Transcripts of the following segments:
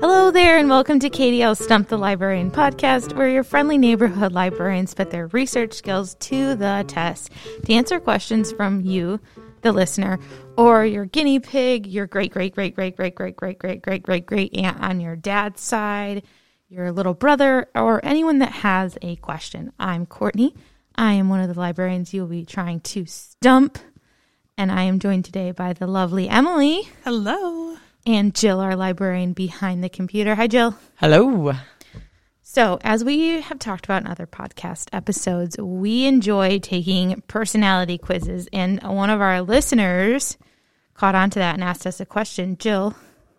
Hello there and welcome to KDL Stump the Librarian Podcast, where your friendly neighborhood librarians put their research skills to the test to answer questions from you, the listener, or your guinea pig, your great-great-great-great-great-great-great-great-great-great-aunt on your dad's side, your little brother, or anyone that has a question. I'm Courtney. I am one of the librarians you'll be trying to stump, and I am joined today by the lovely Emily. Hello. And Jill, our librarian behind the computer. Hi, Jill. Hello. So, as we have talked about in other podcast episodes, we enjoy taking personality quizzes, and one of our listeners caught on to that and asked us a question. Jill,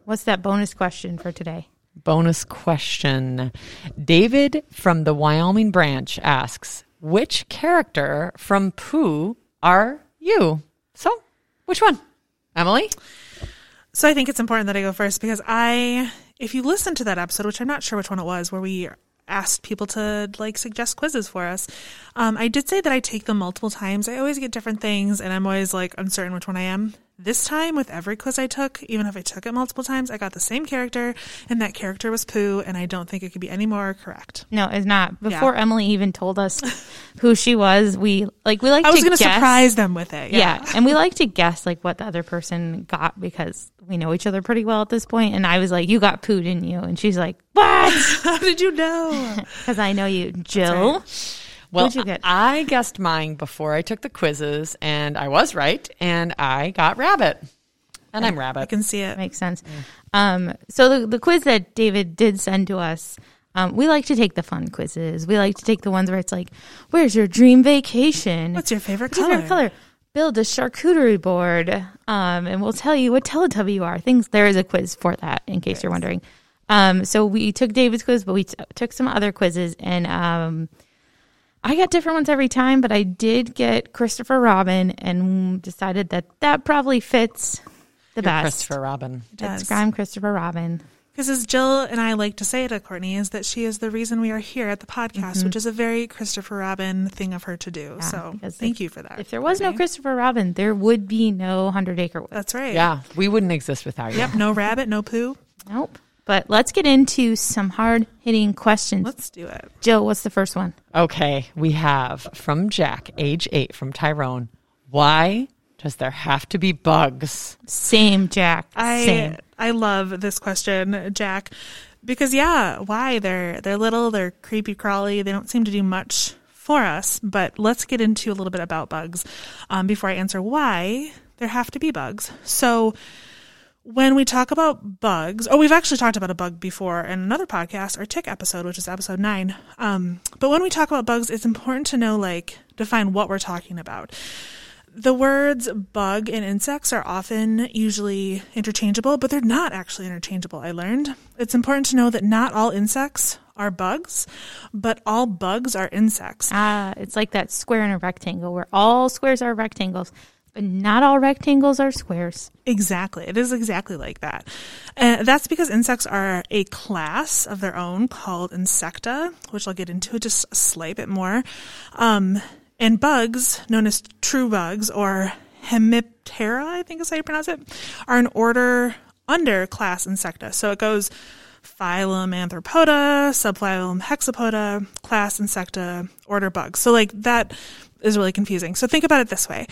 what's that bonus question for today? Bonus question. David from the Wyoming branch asks, which character from Pooh are you? So, which one? Emily? So I think it's important that I go first because if you listen to that episode, which I'm not sure which one it was, where we asked people to suggest quizzes for us, I did say that I take them multiple times. I always get different things and I'm always uncertain which one I am. This time with every quiz I took, even if I took it multiple times, I got the same character and that character was Pooh, and I don't think it could be any more correct. No, it's not. Before Emily even told us who she was, I was going to surprise them with it. Yeah. And we like to guess what the other person got because we know each other pretty well at this point. And I was like, you got Pooh, didn't you? And she's like, what? How did you know? Because I know you, Jill. Well, I guessed mine before I took the quizzes, and I was right, and I got Rabbit. And I'm Rabbit. I can see it. Makes sense. Yeah. So the quiz that David did send to us, we like to take the fun quizzes. We like to take the ones where it's where's your dream vacation? What's your favorite color? Build a charcuterie board, and we'll tell you what Teletubby you are. There is a quiz for that, in case you're wondering. So we took David's quiz, but we took some other quizzes, and I got different ones every time, but I did get Christopher Robin and decided that probably fits the best. Christopher Robin. That's I'm Christopher Robin. Because as Jill and I like to say to Courtney, is that she is the reason we are here at the podcast, which is a very Christopher Robin thing of her to do. Yeah, so thank you for that. If there was no Christopher Robin, there would be no 100 Acre Wood. That's right. Yeah, we wouldn't exist without you. Yep, no Rabbit, no Pooh. Nope. But let's get into some hard-hitting questions. Let's do it. Jill, what's the first one? Okay, we have from Jack, age 8, from Tyrone. Why does there have to be bugs? Same, Jack. Same. I love this question, Jack, because, why? They're little, they're creepy-crawly, they don't seem to do much for us, but let's get into a little bit about bugs before I answer why there have to be bugs. So when we talk about bugs, we've actually talked about a bug before in another podcast, our tick episode, which is episode 9. But when we talk about bugs, it's important to know, define what we're talking about. The words bug and insects are often usually interchangeable, but they're not actually interchangeable, I learned. It's important to know that not all insects are bugs, but all bugs are insects. It's like that square and a rectangle where all squares are rectangles. But not all rectangles are squares. Exactly. It is exactly like that. That's because insects are a class of their own called Insecta, which I'll get into just a slight bit more. And bugs, known as true bugs or Hemiptera, I think is how you pronounce it, are an order under class Insecta. So it goes phylum Arthropoda, subphylum Hexapoda, class Insecta, order bugs. So that is really confusing. So think about it this way.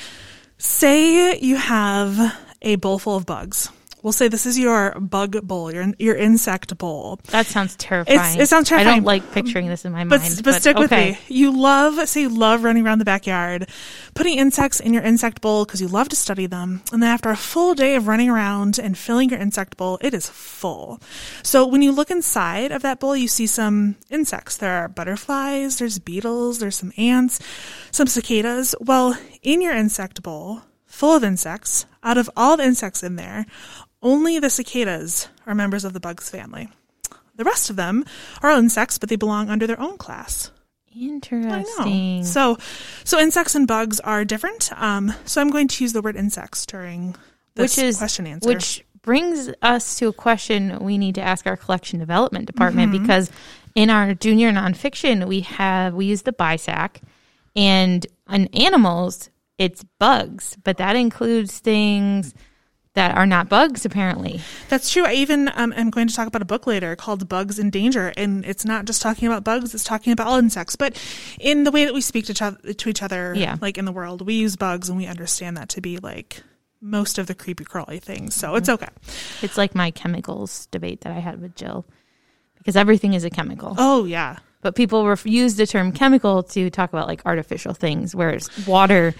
Say you have a bowl full of bugs. We'll say this is your bug bowl, your insect bowl. That sounds terrifying. It sounds terrifying. I don't like picturing this in my mind. But stick with me. You love running around the backyard, putting insects in your insect bowl because you love to study them. And then after a full day of running around and filling your insect bowl, it is full. So when you look inside of that bowl, you see some insects. There are butterflies, there's beetles, there's some ants, some cicadas. Well, in your insect bowl, full of insects, out of all the insects in there, only the cicadas are members of the bugs family. The rest of them are insects, but they belong under their own class. Interesting. So insects and bugs are different. So I'm going to use the word insects during this question answer. Which brings us to a question we need to ask our collection development department, because in our junior nonfiction, we use the BISAC, and on animals, it's bugs, but that includes things that are not bugs, apparently. That's true. I even am going to talk about a book later called Bugs in Danger, and it's not just talking about bugs, it's talking about all insects. But in the way that we speak to each other, yeah, like in the world, we use bugs, and we understand that to be like most of the creepy crawly things, so it's okay. It's like my chemicals debate that I had with Jill, because everything is a chemical. Oh, yeah. But people use the term chemical to talk about like artificial things, whereas water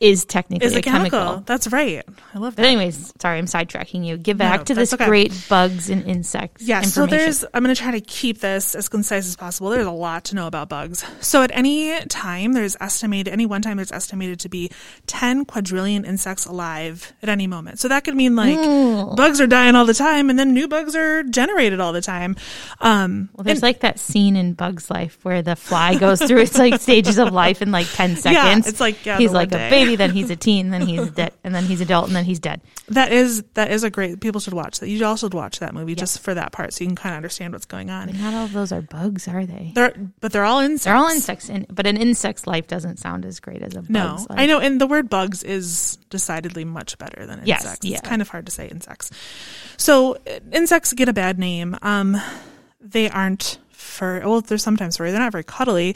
is technically a chemical. That's right. I love that. But anyways, sorry, I'm sidetracking you. Get back to this great bugs and insects information. So I'm going to try to keep this as concise as possible. There's a lot to know about bugs. So at any one time there's estimated to be 10 quadrillion insects alive at any moment. So that could mean like bugs are dying all the time and then new bugs are generated all the time. There's like that scene in Bug's Life where the fly goes through its like stages of life in like 10 seconds. Yeah, it's like, he's like a baby, then he's a teen, then he's dead, and then he's adult, and then he's dead. That is a great, people should watch that. You all should watch that movie just for that part, so you can kind of understand what's going on. I mean, not all of those are bugs, are they? But they're all insects. They're all insects, but an insect's life doesn't sound as great as a bug's life. No, I know, and the word bugs is decidedly much better than insects. Yeah. It's kind of hard to say insects. So insects get a bad name. They aren't they're sometimes furry. They're not very cuddly.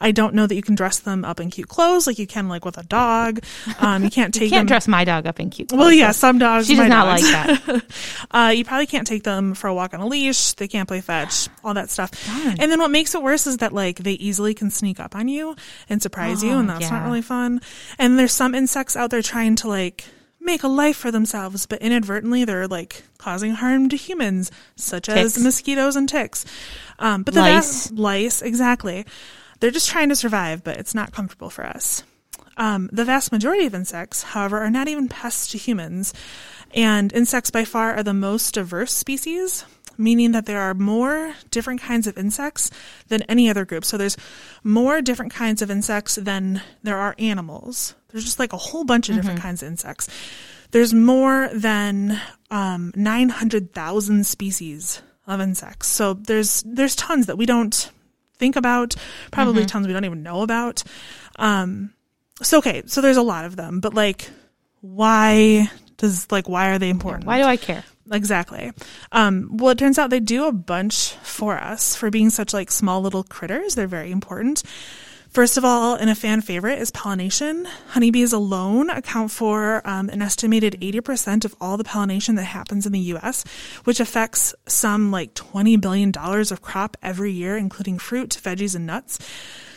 I don't know that you can dress them up in cute clothes like you can like with a dog. You can't take them. You can't dress my dog up in cute clothes. Well, yeah, some dogs. She does not like that. You probably can't take them for a walk on a leash. They can't play fetch, all that stuff. Darn. And then what makes it worse is that like they easily can sneak up on you and surprise you, and that's not really fun. And there's some insects out there trying to like make a life for themselves, but inadvertently they're like causing harm to humans, such as mosquitoes and ticks. But lice, exactly. They're just trying to survive, but it's not comfortable for us. The vast majority of insects, however, are not even pests to humans, and insects by far are the most diverse species, meaning that there are more different kinds of insects than any other group. So there's more different kinds of insects than there are animals. There's just like a whole bunch of different kinds of insects. There's more than 900,000 species of insects. So there's tons that we don't think about, probably tons we don't even know about. So there's a lot of them, but like why are they important? Why do I care? Exactly. Well, it turns out they do a bunch for us for being such like small little critters. They're very important. First of all, and a fan favorite is pollination. Honeybees alone account for an estimated 80% of all the pollination that happens in the U.S., which affects some like $20 billion of crop every year, including fruit, veggies, and nuts.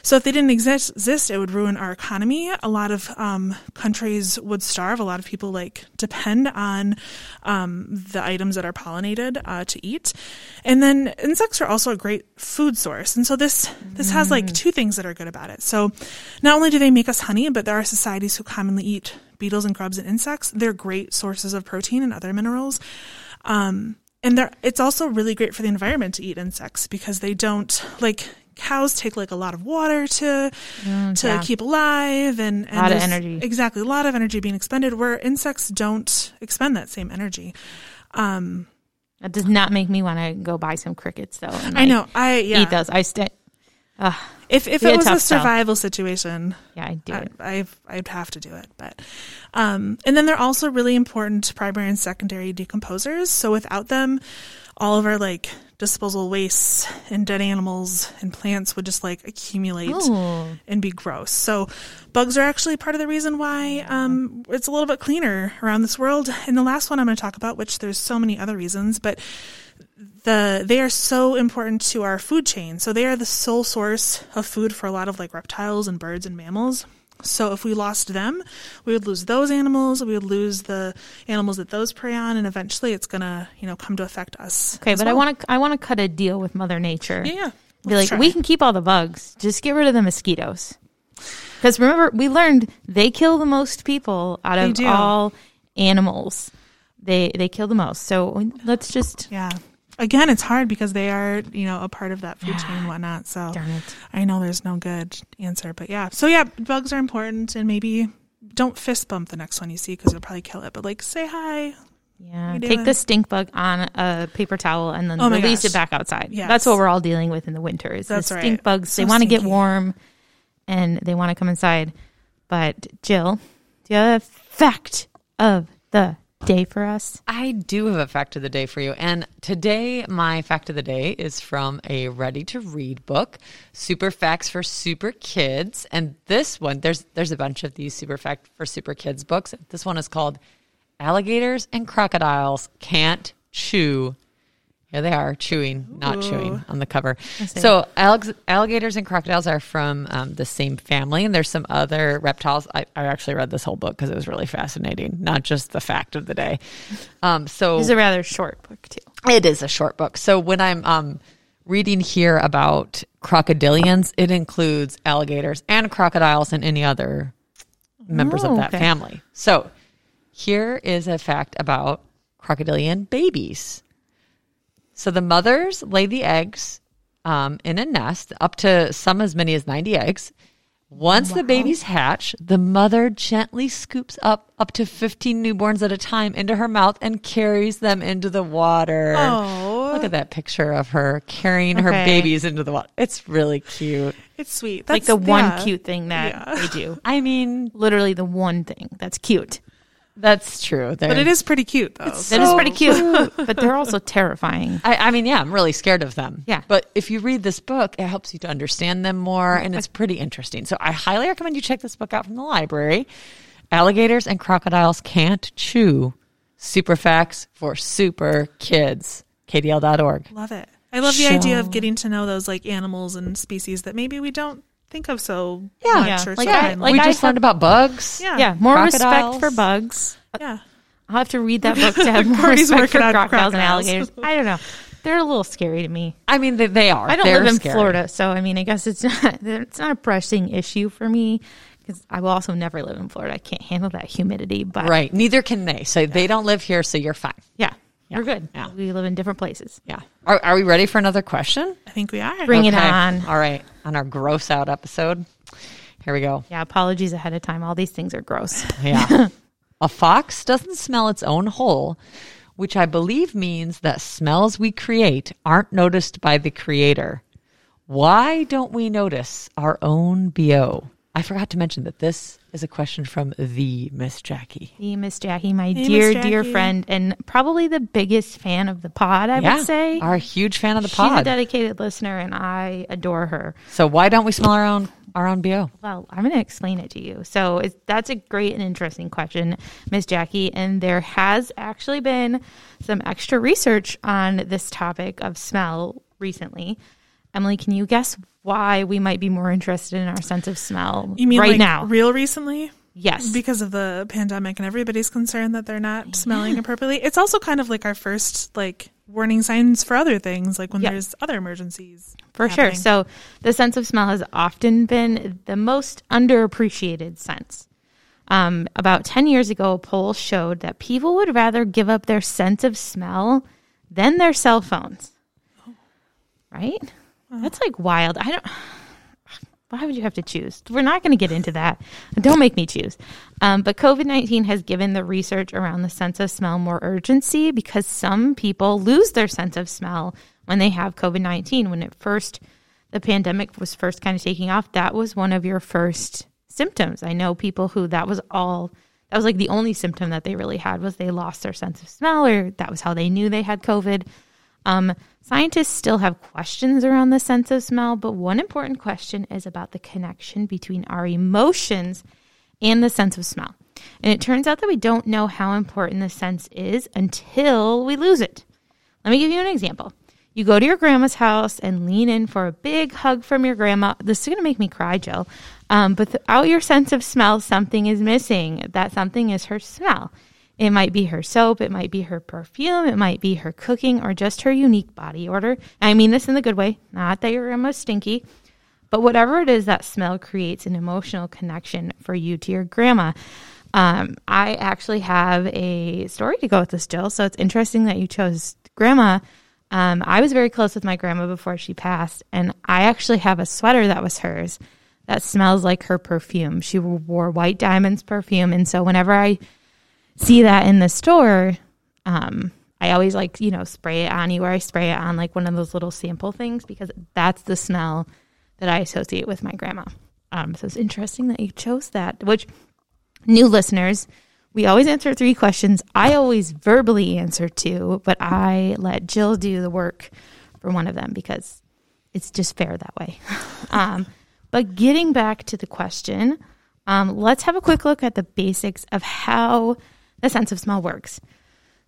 So if they didn't exist, it would ruin our economy. A lot of countries would starve. A lot of people like depend on the items that are pollinated to eat. And then insects are also a great food source. And so this has like two things that are good about it. So not only do they make us honey, but there are societies who commonly eat beetles and grubs and insects. They're great sources of protein and other minerals. And it's also really great for the environment to eat insects because they don't like... Cows take like a lot of water to keep alive, and a lot of energy. Exactly, a lot of energy being expended where insects don't expend that same energy. That does not make me want to go buy some crickets, though. And, like, I know. Eat those. I stay. If it was a survival situation, yeah, I'd do it. I'd have to do it. But and then they're also really important primary and secondary decomposers. So without them, all of our like disposal wastes and dead animals and plants would just like accumulate and be gross. So bugs are actually part of the reason why it's a little bit cleaner around this world. And the last one I'm going to talk about, which there's so many other reasons, but they are so important to our food chain. So they are the sole source of food for a lot of like reptiles and birds and mammals. So if we lost them, we would lose those animals. We would lose the animals that those prey on, and eventually, it's gonna come to affect us. Okay, but I want to cut a deal with Mother Nature. Yeah. Be like, we can keep all the bugs, just get rid of the mosquitoes. Because remember, we learned they kill the most people out of all animals. They kill the most. So let's just Again, it's hard because they are, a part of that food chain and whatnot. So darn it. I know there's no good answer, but bugs are important, and maybe don't fist bump the next one you see because it'll probably kill it. But like, say hi. Yeah, take the stink bug on a paper towel and then release it back outside. Yes. That's what we're all dealing with in the winter. Is the stink bugs? So they want to get warm, and they want to come inside. But Jill, do you have a fact of the day for us? I do have a fact of the day for you. And today, my fact of the day is from a ready-to-read book, Super Facts for Super Kids. And this one, there's a bunch of these Super Facts for Super Kids books. This one is called Alligators and Crocodiles Can't Chew. Here they are, chewing, not chewing on the cover. So alligators and crocodiles are from the same family, and there's some other reptiles. I actually read this whole book because it was really fascinating, not just the fact of the day. So it's a rather short book, too. It is a short book. So when I'm reading here about crocodilians, it includes alligators and crocodiles and any other members of that family. So here is a fact about crocodilian babies. So the mothers lay the eggs in a nest, up to some as many as 90 eggs. Once the babies hatch, the mother gently scoops up to 15 newborns at a time into her mouth and carries them into the water. Oh. Look at that picture of her carrying her babies into the water. It's really cute. It's sweet. That's like the one cute thing that they do. I mean, literally the one thing that's cute. That's true. But it is pretty cute, though. It is pretty cute. But they're also terrifying. I mean, yeah, I'm really scared of them. Yeah. But if you read this book, it helps you to understand them more, and it's pretty interesting. So I highly recommend you check this book out from the library. Alligators and Crocodiles Can't Chew. Super Facts for Super Kids. KDL.org. Love it. I love the idea of getting to know those like animals and species that maybe we don't think of so much or like something. Like we just learned about bugs. Yeah. More respect for bugs. Yeah. I'll have to read that book to have more respect for crocodiles and alligators. I don't know. They're a little scary to me. I mean, they are. I don't live in Florida, so I mean, I guess it's not a pressing issue for me because I will also never live in Florida. I can't handle that humidity. But right. Neither can they. So they don't live here, so you're fine. Yeah. We're good. Yeah. We live in different places. Yeah. Are we ready for another question? I think we are. Bring it on. All right. On our gross out episode. Here we go. Yeah. Apologies ahead of time. All these things are gross. Yeah. A fox doesn't smell its own hole, which I believe means that smells we create aren't noticed by the creator. Why don't we notice our own BO? I forgot to mention that this is a question from the Miss Jackie. The Miss Jackie, my dear friend, and probably the biggest fan of the pod, I would say. Our huge fan of the pod. She's a dedicated listener, and I adore her. So why don't we smell our own BO? Well, I'm going to explain it to you. So that's a great and interesting question, Miss Jackie, and there has actually been some extra research on this topic of smell recently. Emily, can you guess why we might be more interested in our sense of smell now? Real recently? Yes. Because of the pandemic and everybody's concerned that they're not smelling appropriately. It's also kind of like our first like warning signs for other things, like when there's other emergencies. For happening. Sure. So the sense of smell has often been the most underappreciated sense. About 10 years ago, a poll showed that people would rather give up their sense of smell than their cell phones. Oh. Right? That's like wild. Why would you have to choose? We're not going to get into that. Don't make me choose. But COVID-19 has given the research around the sense of smell more urgency because some people lose their sense of smell when they have COVID-19. When the pandemic was first kind of taking off, that was one of your first symptoms. I know people who that was like the only symptom that they really had was they lost their sense of smell, or that was how they knew they had COVID. Scientists still have questions around the sense of smell, but one important question is about the connection between our emotions and the sense of smell. And it turns out that we don't know how important the sense is until we lose it. Let me give you an example. You go to your grandma's house and lean in for a big hug from your grandma. This is going to make me cry, Jill. But without your sense of smell, something is missing. That something is her smell. It might be her soap, it might be her perfume, it might be her cooking, or just her unique body odor. I mean this in the good way, not that your grandma's stinky, but whatever it is, that smell creates an emotional connection for you to your grandma. I actually have a story to go with this, Jill, so it's interesting that you chose grandma. I was very close with my grandma before she passed, and I actually have a sweater that was hers that smells like her perfume. She wore White Diamonds perfume, and so whenever I see that in the store, I always spray it on you, or I spray it on like one of those little sample things, because that's the smell that I associate with my grandma. So it's interesting that you chose that, which new listeners, We always answer three questions. I always verbally answer two, but I let Jill do the work for one of them because it's just fair that way. But getting back to the question, let's have a quick look at the basics of how the sense of smell works.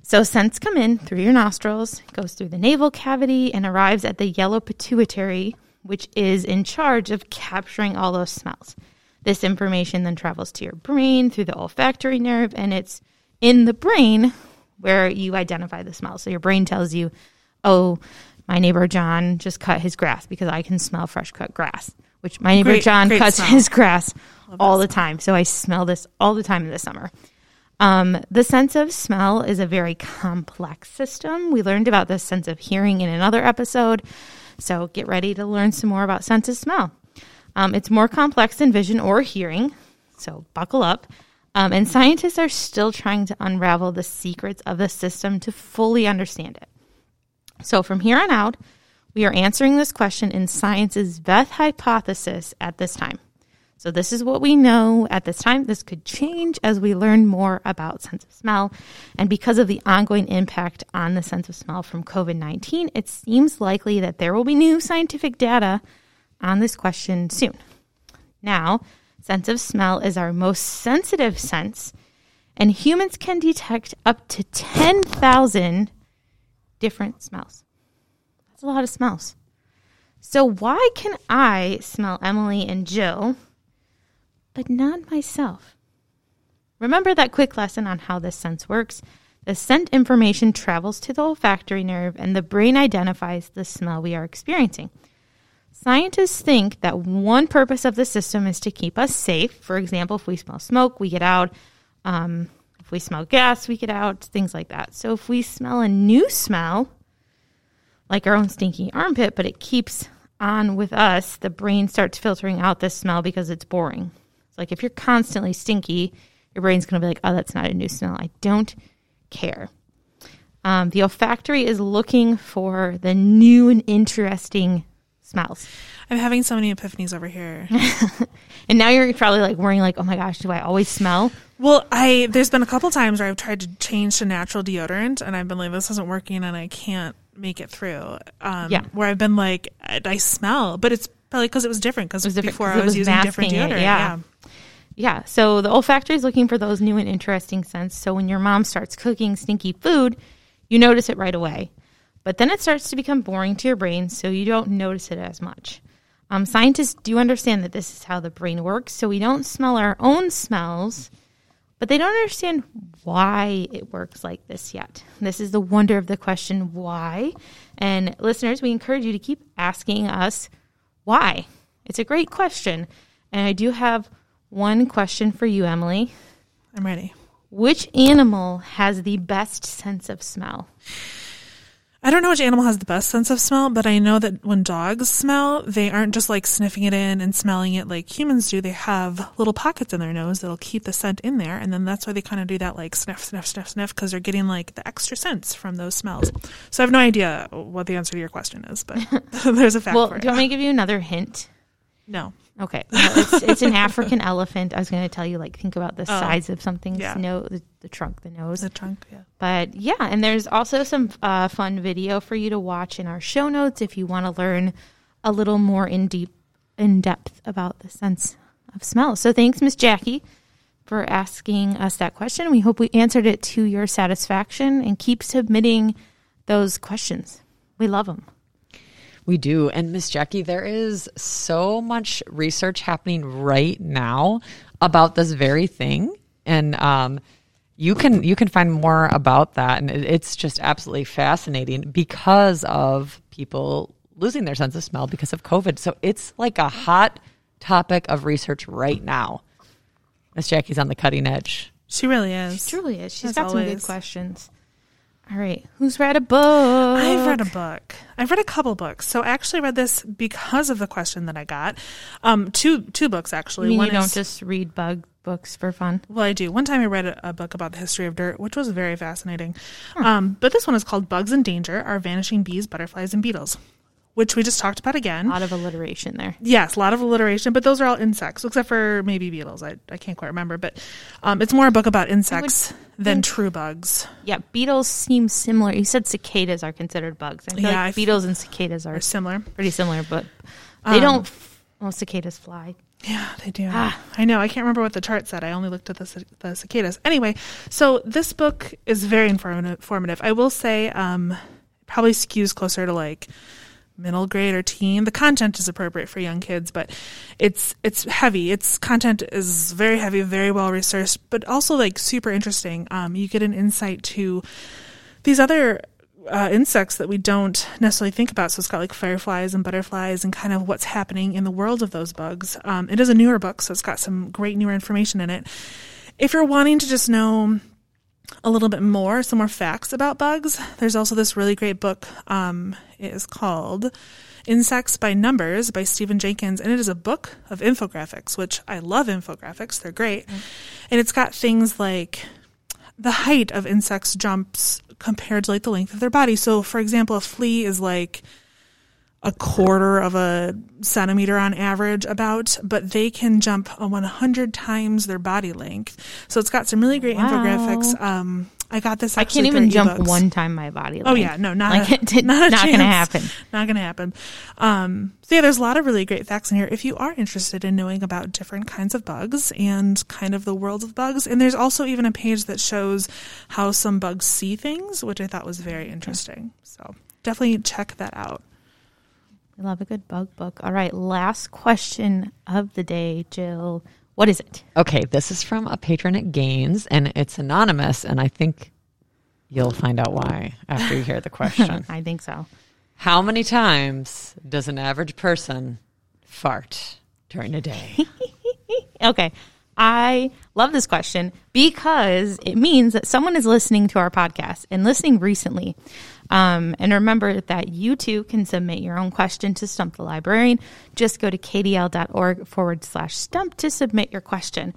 So scents come in through your nostrils, goes through the navel cavity, and arrives at the yellow pituitary, which is in charge of capturing all those smells. This information then travels to your brain through the olfactory nerve, and it's in the brain where you identify the smell. So your brain tells you, oh, my neighbor John just cut his grass because I can smell fresh cut grass, which my neighbor John cuts his grass all the time. So I smell this all the time in the summer. The sense of smell is a very complex system. We learned about the sense of hearing in another episode, so get ready to learn some more about sense of smell. It's more complex than vision or hearing, so buckle up. And scientists are still trying to unravel the secrets of the system to fully understand it. So from here on out, we are answering this question in science's Veth hypothesis at this time. So this is what we know at this time. This could change as we learn more about sense of smell. And because of the ongoing impact on the sense of smell from COVID-19, it seems likely that there will be new scientific data on this question soon. Now, sense of smell is our most sensitive sense, and humans can detect up to 10,000 different smells. That's a lot of smells. So why can I smell Emily and Jill, but not myself? Remember that quick lesson on how this sense works. The scent information travels to the olfactory nerve, and the brain identifies the smell we are experiencing. Scientists think that one purpose of the system is to keep us safe. For example, if we smell smoke, we get out. If we smell gas, we get out, things like that. So if we smell a new smell, like our own stinky armpit, but it keeps on with us, the brain starts filtering out this smell because it's boring. It's like if you're constantly stinky, your brain's going to be like, oh, that's not a new smell. I don't care. The olfactory is looking for the new and interesting smells. I'm having so many epiphanies over here. And now you're probably like worrying like, oh my gosh, do I always smell? Well, there's been a couple times where I've tried to change to natural deodorant and I've been like, this isn't working and I can't make it through. Where I've been like, I smell, but it's probably because it was different because before I was using different deodorant. Yeah. So the olfactory is looking for those new and interesting scents. So when your mom starts cooking stinky food, you notice it right away. But then it starts to become boring to your brain, so you don't notice it as much. Scientists do understand that this is how the brain works, so we don't smell our own smells, but they don't understand why it works like this yet. This is the wonder of the question, why? And listeners, we encourage you to keep asking us why. It's a great question. And I do have one question for you, Emily. I'm ready. Which animal has the best sense of smell? I don't know which animal has the best sense of smell, but I know that when dogs smell, they aren't just like sniffing it in and smelling it like humans do. They have little pockets in their nose that'll keep the scent in there. And then that's why they kind of do that like sniff, sniff, sniff, sniff, because they're getting like the extra scents from those smells. So I have no idea what the answer to your question is, but there's a fact for it. Well, do you want me to give you another hint? No. Okay. Well, it's an African elephant. I was going to tell you, like, think about the size of something's nose, the trunk, the nose. The trunk, yeah. But, yeah, and there's also some fun video for you to watch in our show notes if you want to learn a little more in depth about the sense of smell. So thanks, Miss Jackie, for asking us that question. We hope we answered it to your satisfaction, and keep submitting those questions. We love them. We do. And Miss Jackie, there is so much research happening right now about this very thing. And you can find more about that. And it's just absolutely fascinating because of people losing their sense of smell because of COVID. So it's like a hot topic of research right now. Miss Jackie's on the cutting edge. She really is. She truly is. She's got some good questions. All right. Who's read a book? I've read a book. I've read a couple books. So I actually read this because of the question that I got. Two books, actually. You mean you don't just read books for fun? Well, I do. One time I read a book about the history of dirt, which was very fascinating. But this one is called Bugs in Danger, Our Vanishing Bees, Butterflies, and Beetles, which we just talked about again. A lot of alliteration there. Yes, a lot of alliteration, but those are all insects, except for maybe beetles. I can't quite remember, but it's more a book about insects than true bugs. Yeah, beetles seem similar. You said cicadas are considered bugs. I feel like beetles and cicadas are similar. Pretty similar, but they don't... Well, cicadas fly. Yeah, they do. I know. I can't remember what the chart said. I only looked at the cicadas. Anyway, so this book is very informative. I will say it probably skews closer to like middle grade or teen. The content is appropriate for young kids, but it's heavy. Its content is very heavy, very well researched, but also like super interesting. You get an insight to these other insects that we don't necessarily think about. So it's got like fireflies and butterflies and kind of what's happening in the world of those bugs. It is a newer book, so it's got some great newer information in it. If you're wanting to just know a little bit more, some more facts about bugs, there's also this really great book. It is called Insects by Numbers by Steve Jenkins, and it is a book of infographics, which I love infographics. They're great. Mm-hmm. And it's got things like the height of insects jumps compared to like the length of their body. So for example, a flea is like a quarter of a centimeter on average about, but they can jump 100 times their body length. So it's got some really great infographics. I got this. I can't even jump one time my body length. Oh yeah, no, not going to happen. Not going to happen. So yeah, there's a lot of really great facts in here if you are interested in knowing about different kinds of bugs and kind of the world of bugs. And there's also even a page that shows how some bugs see things, which I thought was very interesting. So definitely check that out. I love a good bug book. All right, last question of the day, Jill. What is it? Okay, this is from a patron at Gaines, and it's anonymous, and I think you'll find out why after you hear the question. I think so. How many times does an average person fart during a day? Okay, I love this question because it means that someone is listening to our podcast and listening recently. And remember that you too can submit your own question to Stump the Librarian. Just go to kdl.org/stump to submit your question.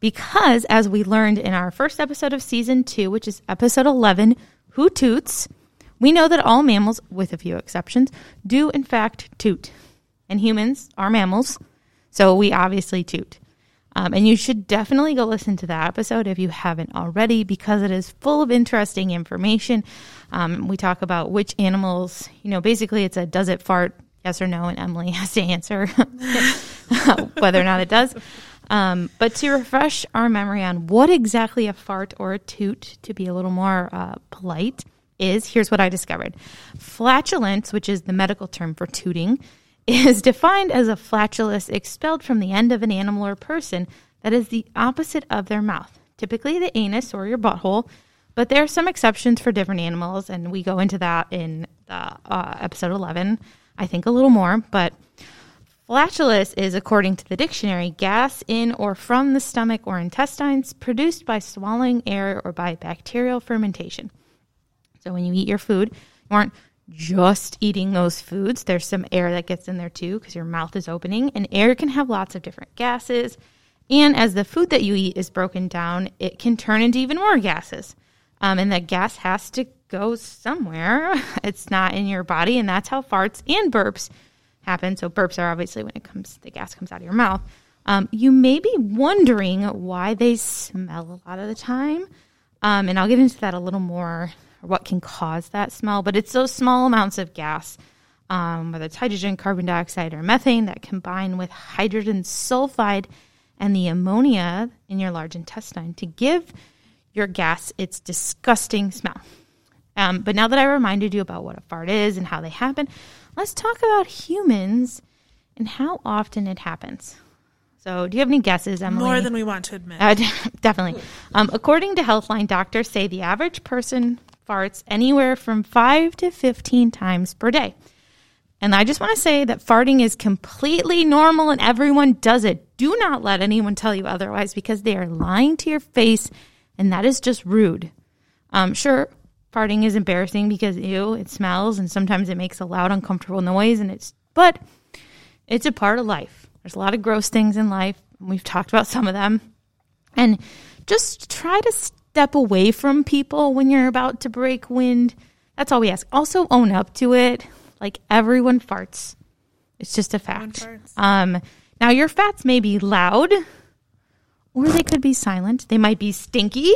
Because as we learned in our first episode of season 2, which is episode 11, Who Toots? We know that all mammals, with a few exceptions, do in fact toot. And humans are mammals, so we obviously toot. And you should definitely go listen to that episode if you haven't already, because it is full of interesting information. We talk about which animals, basically it's a does it fart, yes or no, and Emily has to answer whether or not it does. But to refresh our memory on what exactly a fart or a toot, to be a little more polite, is, here's what I discovered. Flatulence, which is the medical term for tooting, is defined as a flatulence expelled from the end of an animal or person that is the opposite of their mouth, typically the anus or your butthole, but there are some exceptions for different animals, and we go into that in episode 11, I think a little more, but flatulence is, according to the dictionary, gas in or from the stomach or intestines produced by swallowing air or by bacterial fermentation. So when you eat your food, you aren't just eating those foods. There's some air that gets in there too because your mouth is opening, and air can have lots of different gases. And as the food that you eat is broken down, it can turn into even more gases. And that gas has to go somewhere. It's not in your body, and that's how farts and burps happen. So burps are obviously when the gas comes out of your mouth. You may be wondering why they smell a lot of the time. And I'll get into that a little more, what can cause that smell, but it's those small amounts of gas, whether it's hydrogen, carbon dioxide, or methane, that combine with hydrogen sulfide and the ammonia in your large intestine to give your gas its disgusting smell. But now that I reminded you about what a fart is and how they happen, let's talk about humans and how often it happens. So do you have any guesses, Emily? More than we want to admit. Definitely. According to Healthline, doctors say the average person farts anywhere from 5 to 15 times per day. And I just want to say that farting is completely normal and everyone does it. Do not let anyone tell you otherwise, because they are lying to your face, and that is just rude. Sure, farting is embarrassing because, ew, it smells, and sometimes it makes a loud, uncomfortable noise, but it's a part of life. There's a lot of gross things in life. We've talked about some of them. And just try to step away from people when you're about to break wind. That's all we ask. Also, own up to it. Like, everyone farts. It's just a fact. Now, your fats may be loud, or they could be silent. They might be stinky,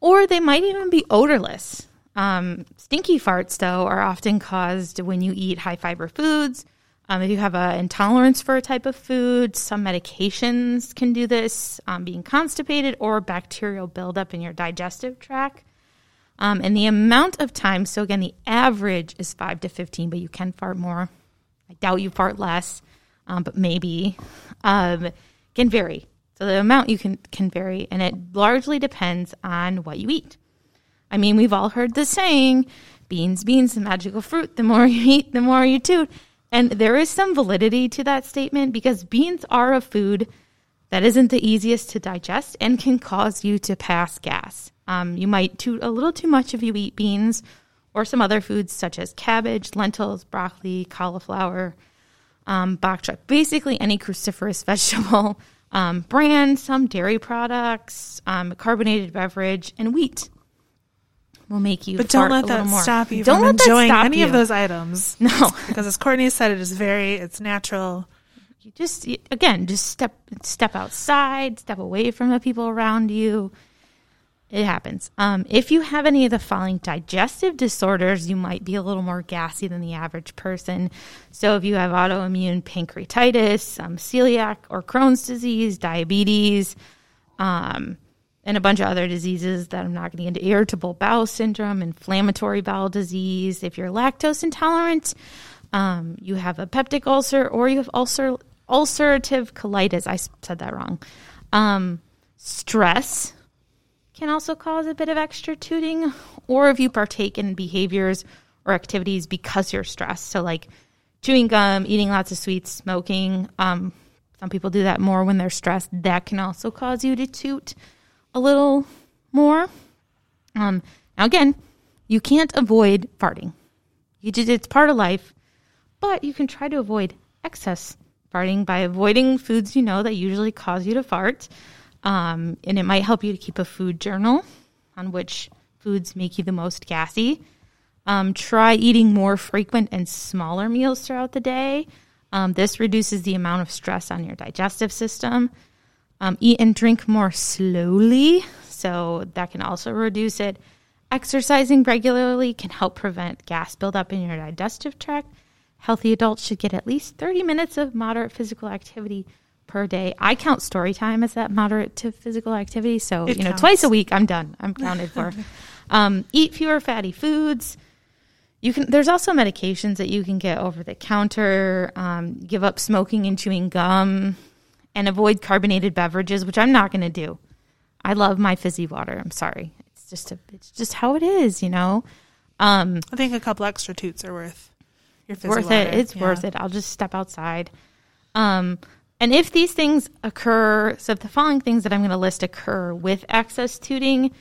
or they might even be odorless. Stinky farts, though, are often caused when you eat high-fiber foods. If you have an intolerance for a type of food, some medications can do this, being constipated or bacterial buildup in your digestive tract. And the amount of time, so again, the average is 5 to 15, but you can fart more. I doubt you fart less, but maybe. Can vary. So the amount you can vary, and it largely depends on what you eat. I mean, we've all heard the saying, beans, beans, the magical fruit. The more you eat, the more you toot. And there is some validity to that statement because beans are a food that isn't the easiest to digest and can cause you to pass gas. You might toot a little too much if you eat beans or some other foods such as cabbage, lentils, broccoli, cauliflower, bok choy, basically any cruciferous vegetable, bran, some dairy products, carbonated beverage, and wheat will make you fart a little more. But don't let that stop you from enjoying any of those items. No. Because as Courtney said, it is it's natural. You just step outside, step away from the people around you. It happens. If you have any of the following digestive disorders, you might be a little more gassy than the average person. So if you have autoimmune pancreatitis, celiac or Crohn's disease, diabetes, and a bunch of other diseases that I'm not going to get into, irritable bowel syndrome, inflammatory bowel disease. If you're lactose intolerant, you have a peptic ulcer, or you have ulcerative colitis. I said that wrong. Stress can also cause a bit of extra tooting, or if you partake in behaviors or activities because you're stressed. So like chewing gum, eating lots of sweets, smoking. Some people do that more when they're stressed. That can also cause you to toot a little more. Now again, you can't avoid farting. It's part of life, but you can try to avoid excess farting by avoiding foods you know that usually cause you to fart. And it might help you to keep a food journal on which foods make you the most gassy. Try eating more frequent and smaller meals throughout the day. This reduces the amount of stress on your digestive system. Eat and drink more slowly, so that can also reduce it. Exercising regularly can help prevent gas buildup in your digestive tract. Healthy adults should get at least 30 minutes of moderate physical activity per day. I count story time as that moderate to physical activity, so it counts. Twice a week, I'm done. I'm counted for. Eat fewer fatty foods. There's also medications that you can get over the counter. Give up smoking and chewing gum. And avoid carbonated beverages, which I'm not going to do. I love my fizzy water. I'm sorry. It's just how it is, you know. I think a couple extra toots are worth your fizzy water. It's worth it. I'll just step outside. And if these things occur, so if the following things that I'm going to list occur with excess tooting,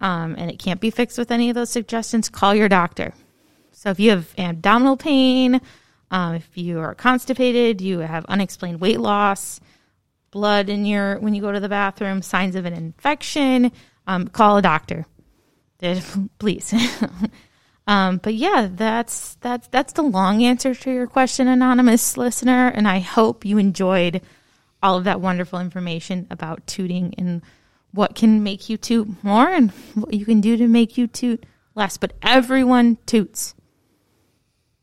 and it can't be fixed with any of those suggestions, call your doctor. So if you have abdominal pain, if you are constipated, you have unexplained weight loss, blood in your when you go to the bathroom, signs of an infection, call a doctor, please. But yeah, that's the long answer to your question, anonymous listener. And I hope you enjoyed all of that wonderful information about tooting and what can make you toot more and what you can do to make you toot less. But everyone toots.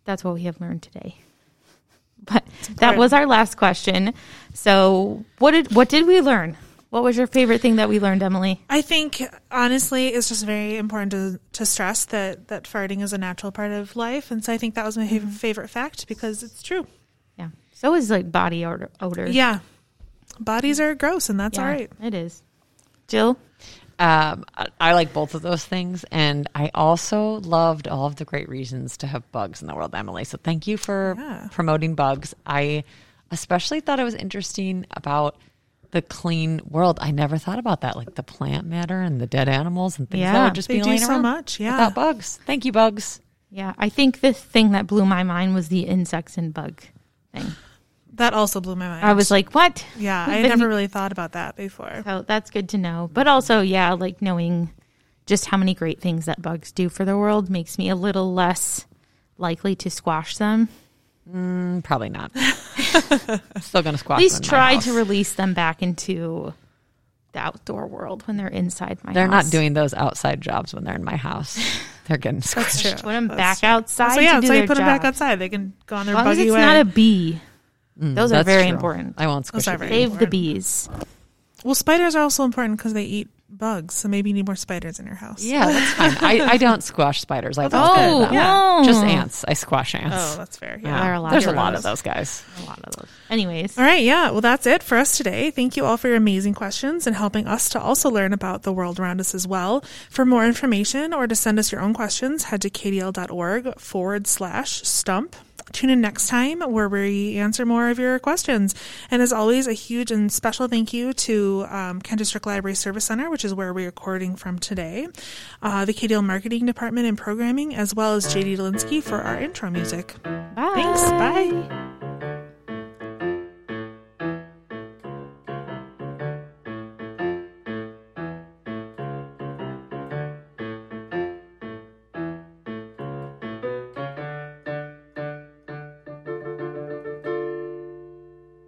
That's what we have learned today. But that was our last question. So what did we learn? What was your favorite thing that we learned, Emily? I think, honestly, it's just very important to stress that farting is a natural part of life. And so I think that was my favorite fact because it's true. Yeah. So is like body odor. Yeah. Bodies are gross, and that's all right. It is. Jill? I like both of those things, and I also loved all of the great reasons to have bugs in the world, Emily. So thank you for promoting bugs. I especially thought it was interesting about the clean world. I never thought about that, like the plant matter and the dead animals and things that would just be laying around. Much, without bugs. Thank you, bugs. Yeah, I think the thing that blew my mind was the insects and bug thing. That also blew my mind. I was like, what? Yeah, I never really thought about that before. So that's good to know. But also, like knowing just how many great things that bugs do for the world makes me a little less likely to squash them? Probably not. I'm still going to squash them. At least try to release them back into the outdoor world when they're inside my house. They're not doing those outside jobs when they're in my house. They're getting squished. That's true. Put them back outside. So, yeah, that's why you put them back outside. They can go on their buggy way. As long as it's not a bee. Those are very important. I won't squish them. Save the bees. Well, spiders are also important because they eat bugs, so maybe you need more spiders in your house. Yeah, that's fine. I don't squash spiders. I don't. Yeah. Just ants. I squash ants. Oh, that's fair. Yeah. There's a lot of those guys. A lot of those. Anyways. All right, yeah. Well, that's it for us today. Thank you all for your amazing questions and helping us to also learn about the world around us as well. For more information or to send us your own questions, head to kdl.org/stump. Tune in next time where we answer more of your questions. And as always, a huge and special thank you to Kent District Library Service Center, which is where we're recording from today, the KDL Marketing Department and Programming, as well as J.D. Delinsky for our intro music. Bye. Thanks. Bye.